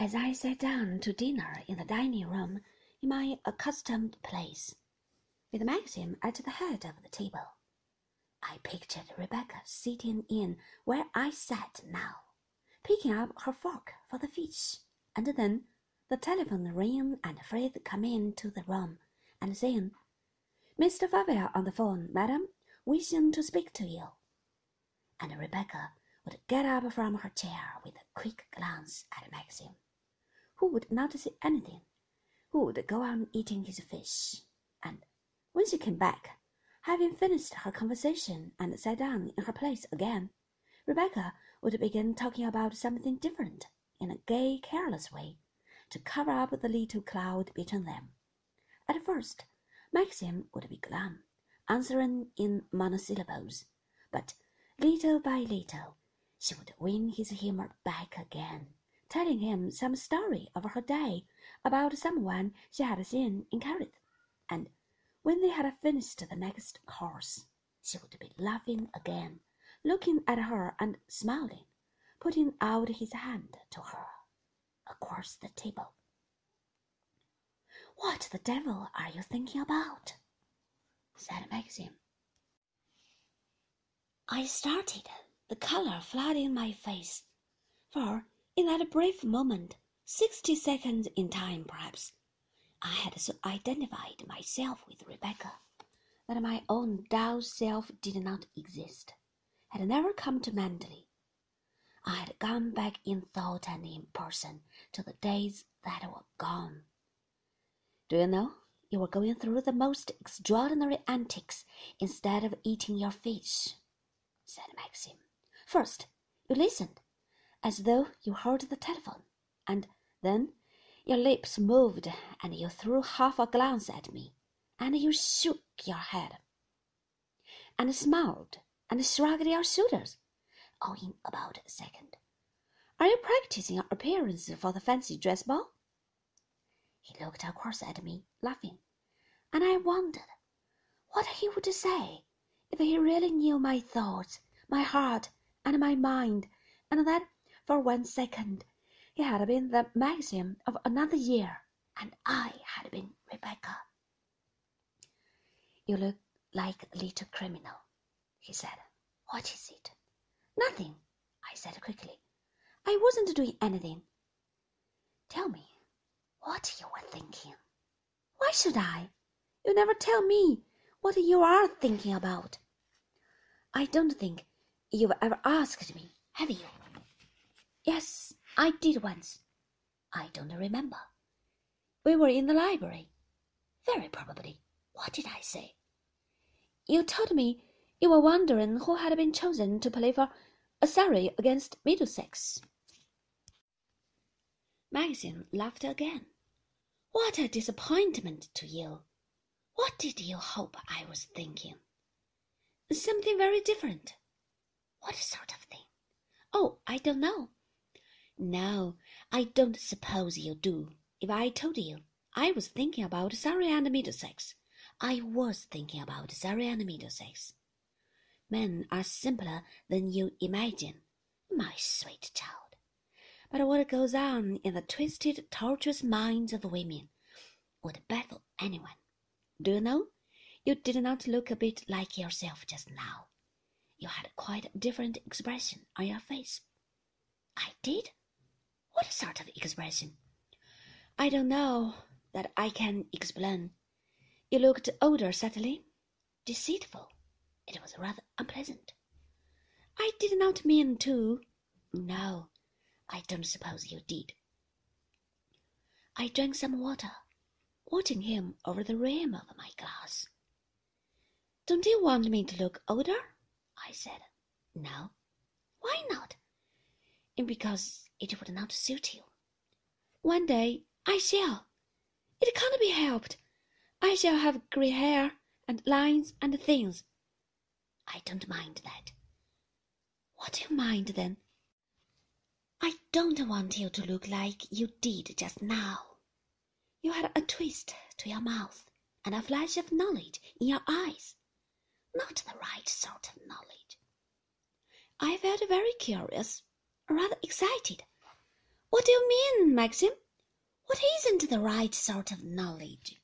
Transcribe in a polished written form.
as I sat down to dinner in the dining-room in my accustomed place, with Maxim at the head of the table. I pictured Rebecca sitting in where I sat now, picking up her fork for the fish, and then the telephone rang and Frith came into the room, and saying, "Mr. Favell on the phone, madam, wishing to speak to you," and Rebecca would get up from her chair with a quick glance at Maxim, who would not say anything, who would go on eating his fish, and, when she came back, having finished her conversation and sat down in her place again, Rebecca would begin talking about something different, in a gay, careless way, to cover up the little cloud between them. At first, Maxim would be glum, answering in monosyllables, but little by little she would win his humour back again, telling him some story of her day about someone she had seen in Kerrith, and when they had finished the next course, she would be laughing again, looking at her and smiling, putting out his hand to her across the table. "What the devil are you thinking about?" said Maxim. I started, the colour flooding my face, for in that brief moment, 60 seconds in time perhaps, I had so identified myself with Rebecca that my own dull self did not exist, had never come to Manderley. I had gone back in thought and in person to the days that were gone. "Do you know, you were going through the most extraordinary antics instead of eating your fish," said Maxim. "First, you listened, as though you heard the telephone, and then your lips moved, and you threw half a glance at me, and you shook your head, and smiled, and shrugged your shoulders, all in about a second. Are you practising your appearance for the fancy dress ball?" He looked across at me, laughing, and I wondered what he would say if he really knew my thoughts, my heart, and my mind, and that for 1 second he had been the Maxim of another year, and I had been Rebecca. "You look like a little criminal," he said. "What is it?" "Nothing," I said quickly. "I wasn't doing anything." "Tell me what you were thinking." "Why should I? You never tell me what you are thinking about." "I don't think you've ever asked me, have you?" "Yes, I did once." "I don't remember. We were in the library." "Very probably. What did I say?" "You told me you were wondering who had been chosen to play for Surrey against Middlesex." Maxim laughed again. "What a disappointment to you! What did you hope I was thinking?" "Something very different." "What sort of thing?" "Oh, I don't know." "No, I don't suppose you do. If I told you, I was thinking about Surrey and Middlesex. I was thinking about Surrey and Middlesex. Men are simpler than you imagine, my sweet child. But what goes on in the twisted, tortuous minds of women would baffle anyone. Do you know, you did not look a bit like yourself just now. You had quite a different expression on your face." "I did? What sort of expression?" "I don't know that I can explain. You looked older suddenly, deceitful. It was rather unpleasant." "I did not mean to." "No, I don't suppose you did." I drank some water, watching him over the rim of my glass. "Don't you want me to look older?" I said. "No." "Why not?" "Because it would not suit you." "One day I shall. It can't be helped. I shall have grey hair and lines and things." "I don't mind that." "What do you mind, then?" "I don't want you to look like you did just now. You had a twist to your mouth and a flash of knowledge in your eyes. Not the right sort of knowledge." I felt very curious, rather excited. What do you mean, Maxim? What isn't the right sort of knowledge?